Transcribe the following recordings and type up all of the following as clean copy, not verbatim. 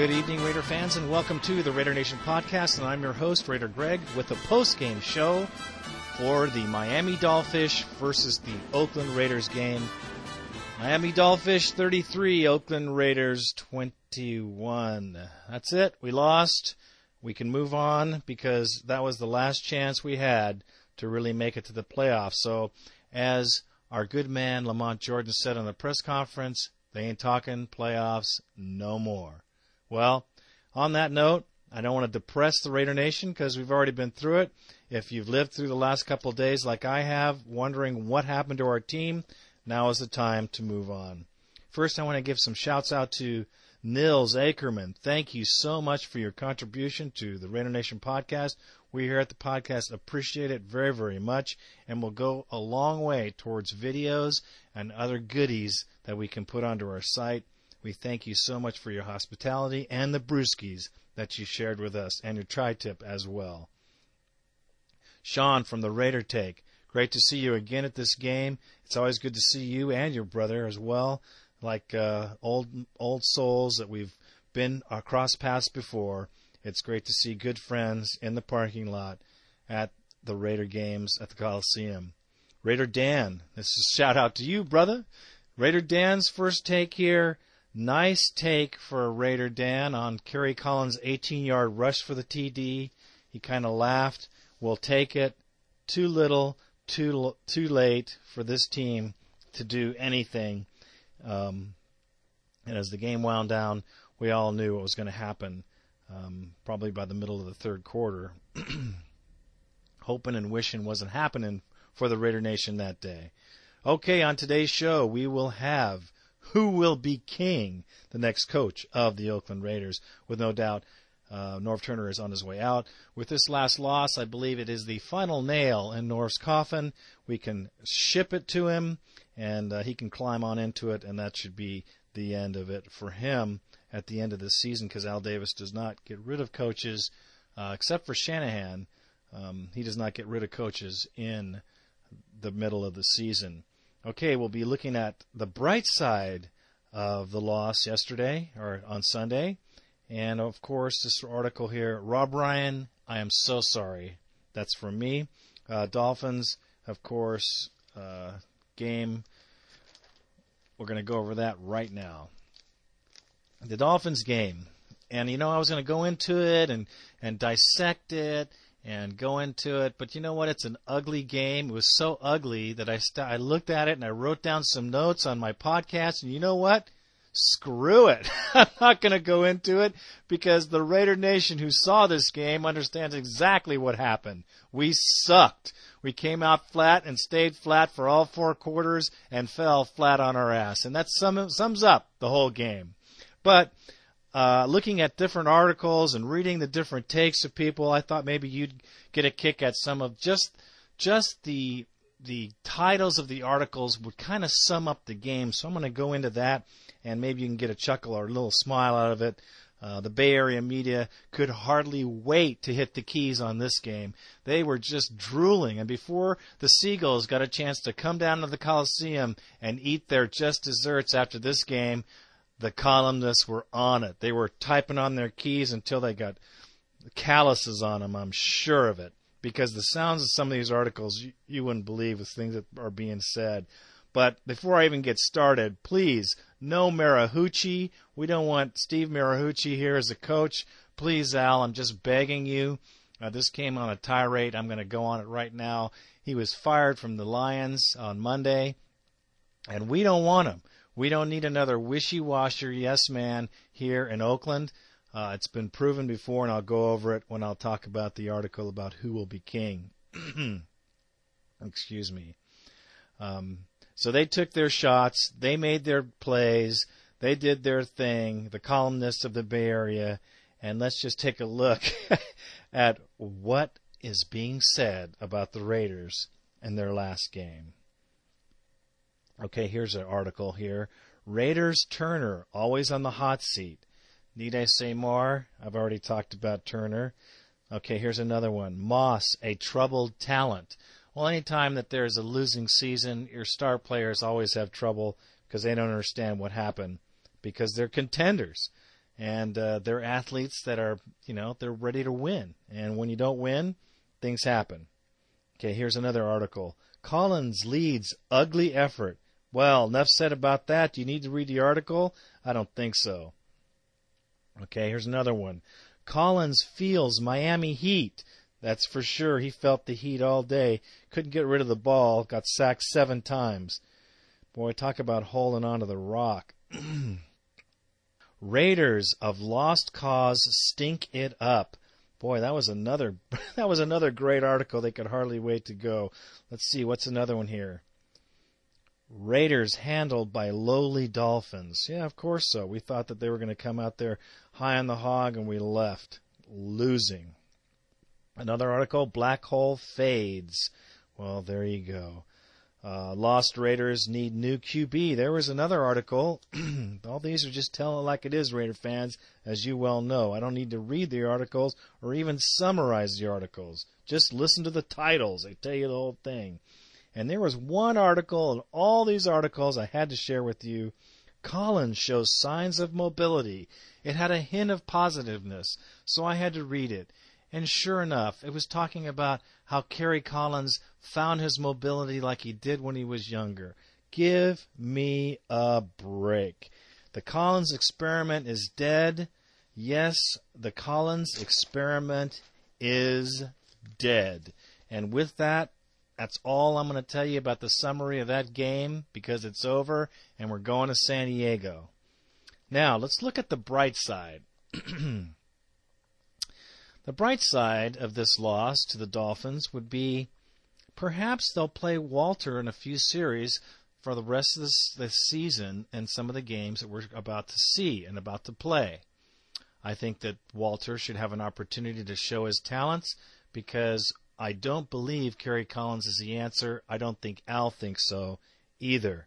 Good evening, Raider fans, and welcome to the Raider Nation podcast, and I'm your host, Raider Greg, with a post-game show for the Miami Dolphins versus the Oakland Raiders game. Miami Dolphins 33, Oakland Raiders 21. That's it. We lost. We can move on because that was the last chance we had to really make it to the playoffs. So as our good man Lamont Jordan said on the press conference, they ain't talking playoffs no more. Well, on that note, I don't want to depress the Raider Nation because we've already been through it. If you've lived through the last couple of days like I have, wondering what happened to our team, now is the time to move on. First, I want to give some shouts out to Nils Ackerman. Thank you so much for your contribution to the Raider Nation podcast. We here at the podcast appreciate it very, very much and will go a long way towards videos and other goodies that we can put onto our site. We thank you so much for your hospitality and the brewskis that you shared with us and your tri-tip as well. Sean from the Raider Take. Great to see you again at this game. It's always good to see you and your brother as well, like old souls that we've been across paths before. It's great to see good friends in the parking lot at the Raider games at the Coliseum. Raider Dan, this is a shout out to you, brother. Raider Dan's first take here. Nice take for Raider Dan on Kerry Collins' 18-yard rush for the TD. He kind of laughed. We'll take it. Too little, too late for this team to do anything. And as the game wound down, we all knew what was going to happen, probably by the middle of the third quarter. Hoping and wishing wasn't happening for the Raider Nation that day. Okay, on today's show, we will have who will be king, the next coach of the Oakland Raiders, with no doubt. Norv Turner is on his way out. With this last loss, I believe it is the final nail in Norv's coffin. We can ship it to him, and he can climb on into it, and that should be the end of it for him at the end of this season, because Al Davis does not get rid of coaches, except for Shanahan. He does not get rid of coaches in the middle of the season. Okay, we'll be looking at the bright side of the loss yesterday, or on Sunday. And, of course, this article here, Rob Ryan, I am so sorry. That's from me. Dolphins, of course, game. We're going to go over that right now. The Dolphins game. And, you know, I was going to go into it and dissect it and go into it. But you know what? It's an ugly game. It was so ugly that I looked at it and I wrote down some notes on my podcast. And you know what? Screw it. I'm not going to go into it because the Raider Nation who saw this game understands exactly what happened. We sucked. We came out flat and stayed flat for all four quarters and fell flat on our ass. And that sums up the whole game. But looking at different articles and reading the different takes of people, I thought maybe you'd get a kick at some of just the titles of the articles would kind of sum up the game. So I'm going to go into that. And maybe you can get a chuckle or a little smile out of it. The Bay Area media could hardly wait to hit the keys on this game. They were just drooling. And before the Seagulls got a chance to come down to the Coliseum and eat their just desserts after this game, the columnists were on it. They were typing on their keys until they got calluses on them, I'm sure of it. Because the sounds of some of these articles, you wouldn't believe the things that are being said. But before I even get started, please, no Mariucci. We don't want Steve Mariucci here as a coach. Please, Al, I'm just begging you. This came on a tirade. I'm going to go on it right now. He was fired from the Lions on Monday, and we don't want him. We don't need another wishy-washy yes man here in Oakland. It's been proven before, and I'll go over it when I'll talk about the article about who will be king. Excuse me. So they took their shots, they made their plays, they did their thing, the columnists of the Bay Area, and let's just take a look at what is being said about the Raiders in their last game. Okay, here's an article here. Raiders Turner, always on the hot seat. Need I say more? I've already talked about Turner. Okay, here's another one. Moss, a troubled talent. Well, any time that there's a losing season, your star players always have trouble because they don't understand what happened because they're contenders. And they're athletes that are, you know, they're ready to win. And when you don't win, things happen. Okay, here's another article. Collins leads ugly effort. Well, enough said about that. Do you need to read the article? I don't think so. Okay, here's another one. Collins feels Miami heat. That's for sure. He felt the heat all day. Couldn't get rid of the ball. Got sacked 7 times. Boy, talk about holding onto the rock. Raiders of lost cause stink it up. Boy, that was another great article. They could hardly wait to go. Let's see, what's another one here? Raiders handled by lowly Dolphins. Yeah, of course so. We thought that they were going to come out there high on the hog, and we left losing. Another article, Black Hole Fades. Well, there you go. Lost Raiders need new QB. There was another article. All these are just telling it like it is, Raider fans, as you well know. I don't need to read the articles or even summarize the articles. Just listen to the titles. They tell you the whole thing. And there was one article, and all these articles I had to share with you. Collins shows signs of mobility. It had a hint of positiveness, so I had to read it. And sure enough, it was talking about how Kerry Collins found his mobility like he did when he was younger. Give me a break. The Collins experiment is dead. Yes, the Collins experiment is dead. And with that, that's all I'm going to tell you about the summary of that game, because it's over and we're going to San Diego. Now, let's look at the bright side. The bright side of this loss to the Dolphins would be perhaps they'll play Walter in a few series for the rest of this season and some of the games that we're about to see and about to play. I think that Walter should have an opportunity to show his talents, because I don't believe Kerry Collins is the answer. I don't think Al thinks so either.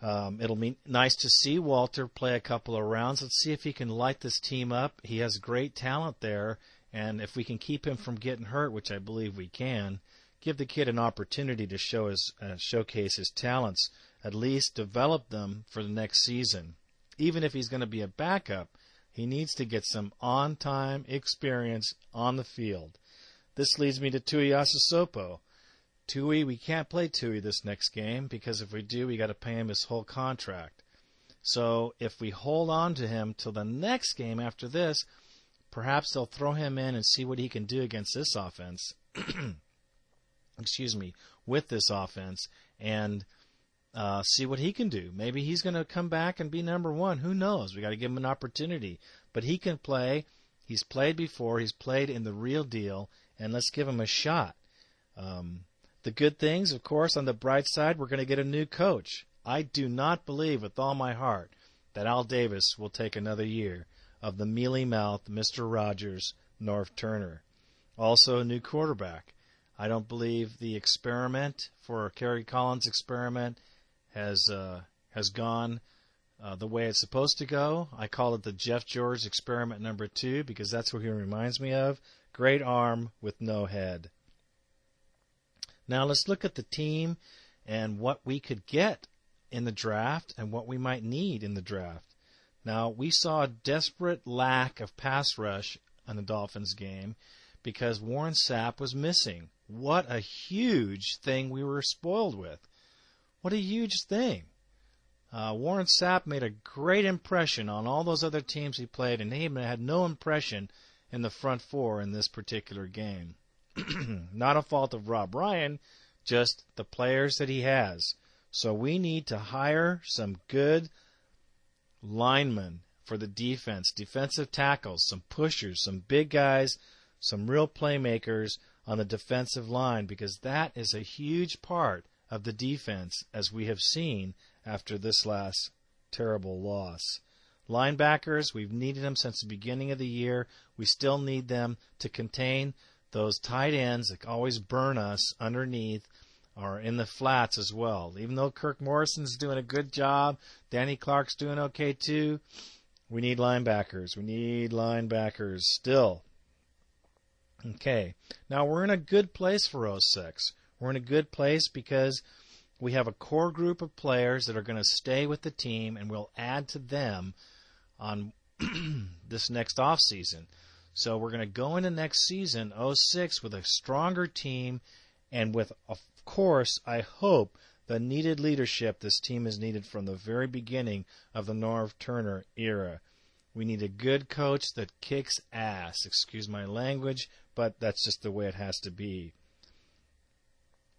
It'll be nice to see Walter play a couple of rounds. Let's see if he can light this team up. He has great talent there, and if we can keep him from getting hurt, which I believe we can, give the kid an opportunity to showcase his talents, at least develop them for the next season. Even if he's going to be a backup, he needs to get some on-time experience on the field. This leads me to Tui Asusopo. Tui, we can't play Tui this next game, because if we do, we got to pay him his whole contract. So if we hold on to him till the next game after this, perhaps they'll throw him in and see what he can do against this offense. Excuse me, with this offense, and see what he can do. Maybe he's going to come back and be number one. Who knows? We got to give him an opportunity. But he can play. He's played before. He's played in the real deal, and let's give him a shot. The good things, of course, on the bright side, we're going to get a new coach. I do not believe with all my heart that Al Davis will take another year of the mealy-mouthed Mr. Rogers, Norv Turner. Also a new quarterback. I don't believe the experiment for Kerry Collins' experiment has gone the way it's supposed to go. I call it the Jeff George experiment number 2, because that's what he reminds me of. Great arm with no head. Now let's look at the team and what we could get in the draft and what we might need in the draft. Now, we saw a desperate lack of pass rush on the Dolphins game because Warren Sapp was missing. What a huge thing we were spoiled with. What a huge thing. Warren Sapp made a great impression on all those other teams he played, and he had no impression in the front 4 in this particular game. Not a fault of Rob Ryan, just the players that he has. So we need to hire some good linemen for the defense, defensive tackles, some pushers, some big guys, some real playmakers on the defensive line, because that is a huge part of the defense, as we have seen after this last terrible loss. Linebackers, we've needed them since the beginning of the year. We still need them to contain those tight ends that always burn us underneath or in the flats as well. Even though Kirk Morrison's doing a good job, Danny Clark's doing okay too, we need linebackers. We need linebackers still. Okay, now we're in a good place for 06. We're in a good place because we have a core group of players that are going to stay with the team, and we'll add to them on this next offseason. So we're going to go into next season, 06, with a stronger team and with, of course, I hope, the needed leadership this team has needed from the very beginning of the Norv Turner era. We need a good coach that kicks ass. Excuse my language, but that's just the way it has to be.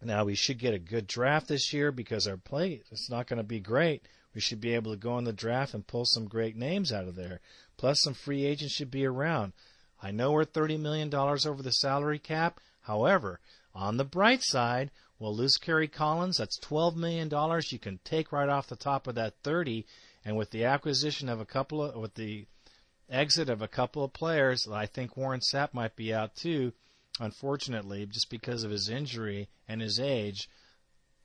Now, we should get a good draft this year because our play is not going to be great. We should be able to go in the draft and pull some great names out of there. Plus, some free agents should be around. I know we're $30 million over the salary cap. However, on the bright side, we'll lose Kerry Collins. That's $12 million you can take right off the top of that 30. And with the acquisition of with the exit of a couple of players, I think Warren Sapp might be out too, unfortunately, just because of his injury and his age.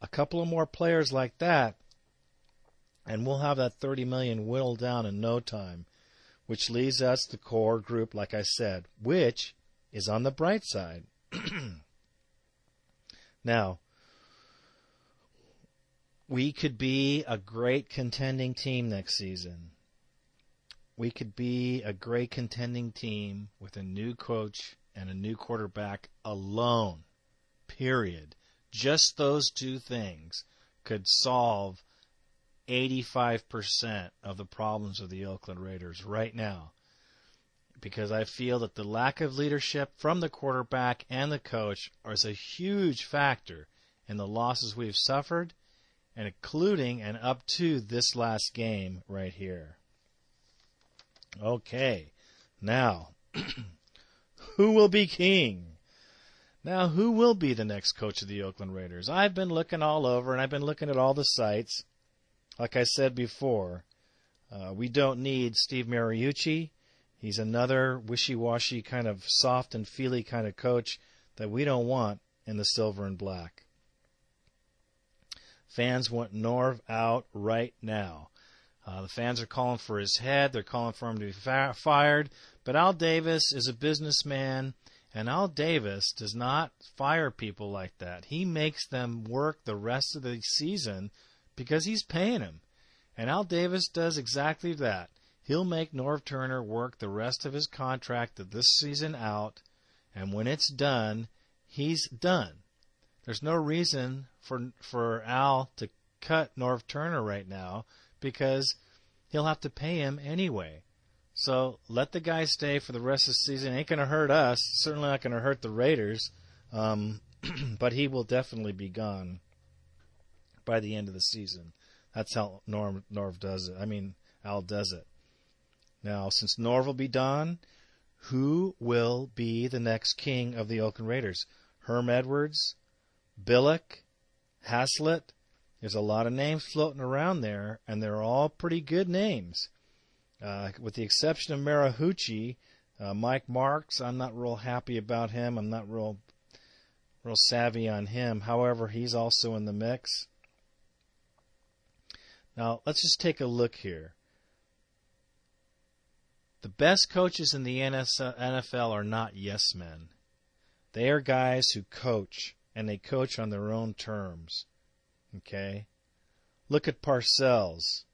A couple of more players like that, and we'll have that $30 million whittled down in no time, which leaves us the core group, like I said, which is on the bright side. Now, we could be a great contending team next season. We could be a great contending team with a new coach and a new quarterback alone, period. Just those two things could solve 85% of the problems of the Oakland Raiders right now, because I feel that the lack of leadership from the quarterback and the coach is a huge factor in the losses we've suffered, and including and up to this last game right here. Okay, now, who will be king? Now, who will be the next coach of the Oakland Raiders? I've been looking all over, and I've been looking at all the sites. Like I said before, we don't need Steve Mariucci. He's another wishy-washy kind of soft and feely kind of coach that we don't want in the silver and black. Fans want Norv out right now. The fans are calling for his head. They're calling for him to be fired. But Al Davis is a businessman, and Al Davis does not fire people like that. He makes them work the rest of the season because he's paying him. And Al Davis does exactly that. He'll make Norv Turner work the rest of his contract of this season out, and when it's done, he's done. There's no reason for Al to cut Norv Turner right now because he'll have to pay him anyway. So let the guy stay for the rest of the season. It ain't going to hurt us. It's certainly not going to hurt the Raiders. But he will definitely be gone by the end of the season. That's how Norv does it. I mean, Al does it. Now, since Norv will be done, who will be the next king of the Oakland Raiders? Herm Edwards, Billick, Haslett. There's a lot of names floating around there, and they're all pretty good names. With the exception of Mariucci, Mike Marks, I'm not real happy about him. I'm not real savvy on him. However, he's also in the mix. Now, let's just take a look here. The best coaches in the NFL are not yes men. They are guys who coach, and they coach on their own terms. Okay? Look at Parcells.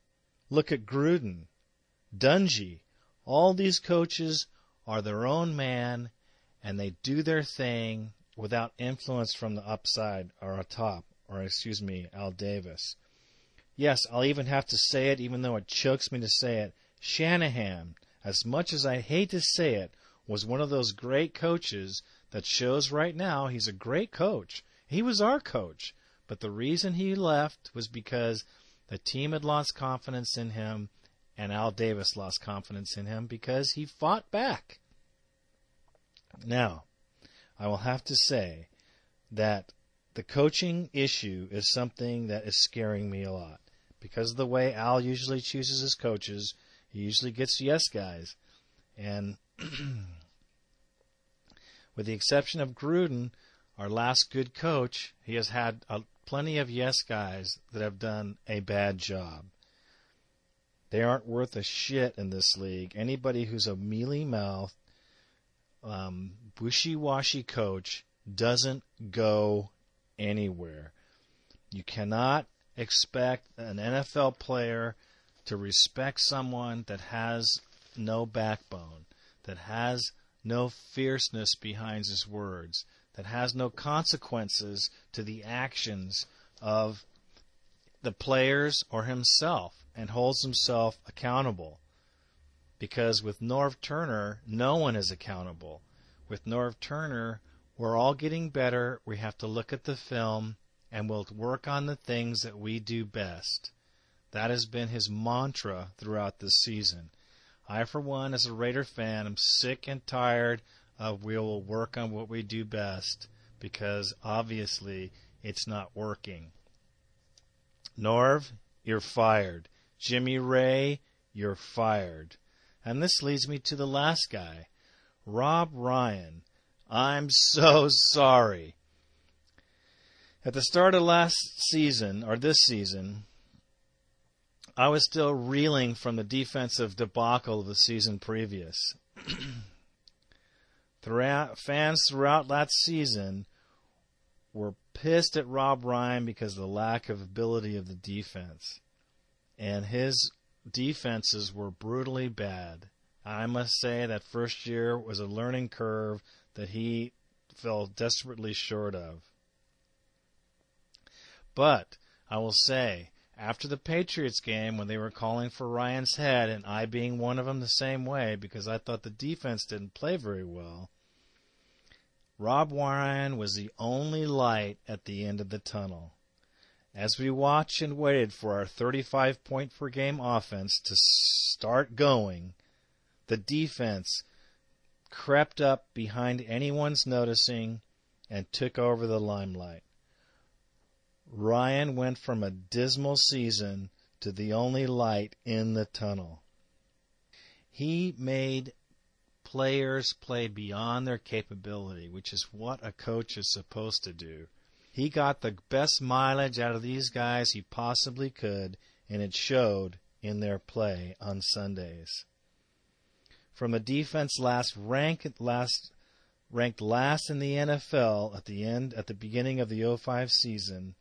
Look at Gruden. Dungy. All these coaches are their own man, and they do their thing without influence from the upside or atop, or Al Davis. Yes, I'll even have to say it, even though it chokes me to say it. Shanahan, as much as I hate to say it, was one of those great coaches that shows right now he's a great coach. He was our coach. But the reason he left was because the team had lost confidence in him, and Al Davis lost confidence in him because he fought back. Now, I will have to say that the coaching issue is something that is scaring me a lot. Because of the way Al usually chooses his coaches, he usually gets yes guys. And with the exception of Gruden, our last good coach, he has had plenty of yes guys that have done a bad job. They aren't worth a shit in this league. Anybody who's a mealy-mouthed, wishy-washy coach doesn't go anywhere. You cannot expect an NFL player to respect someone that has no backbone, that has no fierceness behind his words, that has no consequences to the actions of the players or himself, and holds himself accountable. Because with Norv Turner, no one is accountable. With Norv Turner, we're all getting better. We have to look at the film, and we'll work on the things that we do best. That has been his mantra throughout this season. I, for one, as a Raider fan, am sick and tired of we will work on what we do best, because obviously it's not working. Norv, you're fired. Jimmy Ray, you're fired. And this leads me to the last guy, Rob Ryan. I'm so sorry. At the start of this season, I was still reeling from the defensive debacle of the season previous. Fans throughout that season were pissed at Rob Ryan because of the lack of ability of the defense. And his defenses were brutally bad. I must say that first year was a learning curve that he fell desperately short of. But I will say, after the Patriots game, when they were calling for Ryan's head, and I being one of them the same way because I thought the defense didn't play very well, Rob Ryan was the only light at the end of the tunnel. As we watched and waited for our 35-point per game offense to start going, the defense crept up behind anyone's noticing and took over the limelight. Ryan went from a dismal season to the only light in the tunnel. He made players play beyond their capability, which is what a coach is supposed to do. He got the best mileage out of these guys he possibly could, and it showed in their play on Sundays. From a defense ranked last in the NFL at the beginning of the 05 season,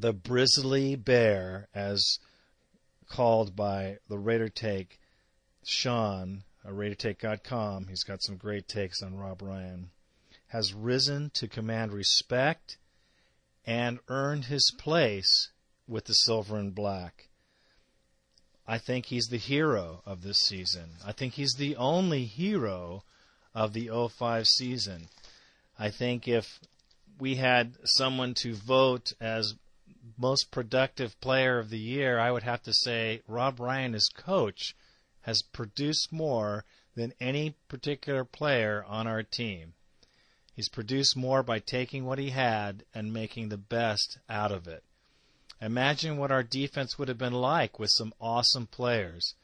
the Grizzly Bear, as called by the Raider Take, Sean, RaiderTake.com, he's got some great takes on Rob Ryan, has risen to command respect and earned his place with the Silver and Black. I think he's the hero of this season. I think he's the only hero of the 05 season. I think if we had someone to vote as most productive player of the year, I would have to say Rob Ryan as coach has produced more than any particular player on our team. He's produced more by taking what he had and making the best out of it. Imagine what our defense would have been like with some awesome players.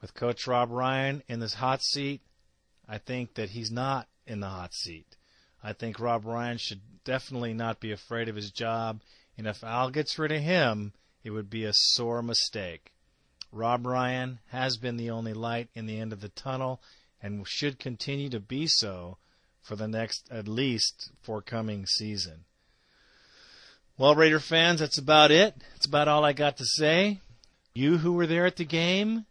With Coach Rob Ryan in this hot seat, I think that he's not in the hot seat. I think Rob Ryan should definitely not be afraid of his job, and if Al gets rid of him, it would be a sore mistake. Rob Ryan has been the only light in the end of the tunnel and should continue to be so for the next, at least, forthcoming season. Well, Raider fans, that's about it. That's about all I got to say. You who were there at the game,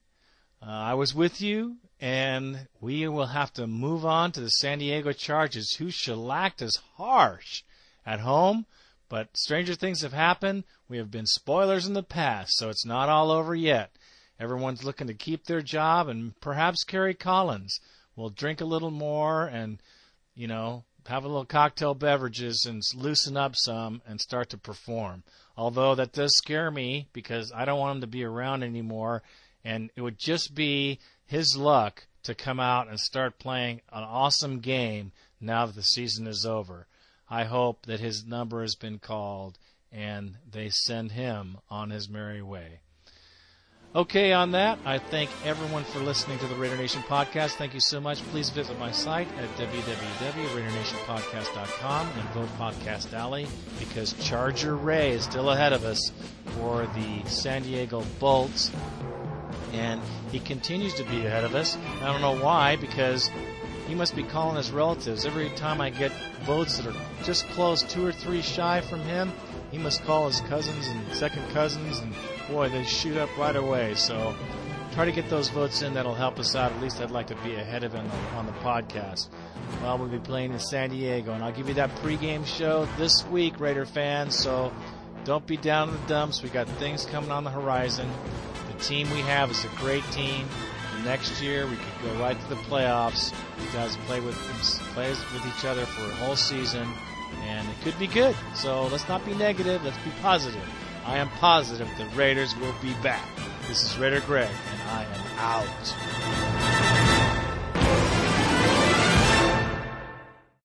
I was with you, and we will have to move on to the San Diego Chargers, who shellacked us harsh at home. But stranger things have happened. We have been spoilers in the past, so it's not all over yet. Everyone's looking to keep their job, and perhaps Kerry Collins will drink a little more and, have a little cocktail beverages and loosen up some and start to perform. Although that does scare me because I don't want him to be around anymore, and it would just be his luck to come out and start playing an awesome game now that the season is over. I hope that his number has been called and they send him on his merry way. Okay, on that, I thank everyone for listening to the Raider Nation Podcast. Thank you so much. Please visit my site at www.RaiderNationPodcast.com and vote Podcast Alley, because Charger Ray is still ahead of us for the San Diego Bolts, and he continues to be ahead of us. I don't know why, because he must be calling his relatives. Every time I get votes that are just close, 2 or 3 shy from him, he must call his cousins and second cousins, and boy, they shoot up right away. So Try to get those votes in. That'll help us out. At least I'd like to be ahead of him on the podcast. Well, we'll be playing in San Diego, and I'll give you that pregame show this week, Raider fans, so don't be down in the dumps. We got things coming on the horizon. The team we have is a great team. And next year, we could go right to the playoffs. You guys play with each other for a whole season, and it could be good. So let's not be negative. Let's be positive. I am positive the Raiders will be back. This is Raider Greg, and I am out.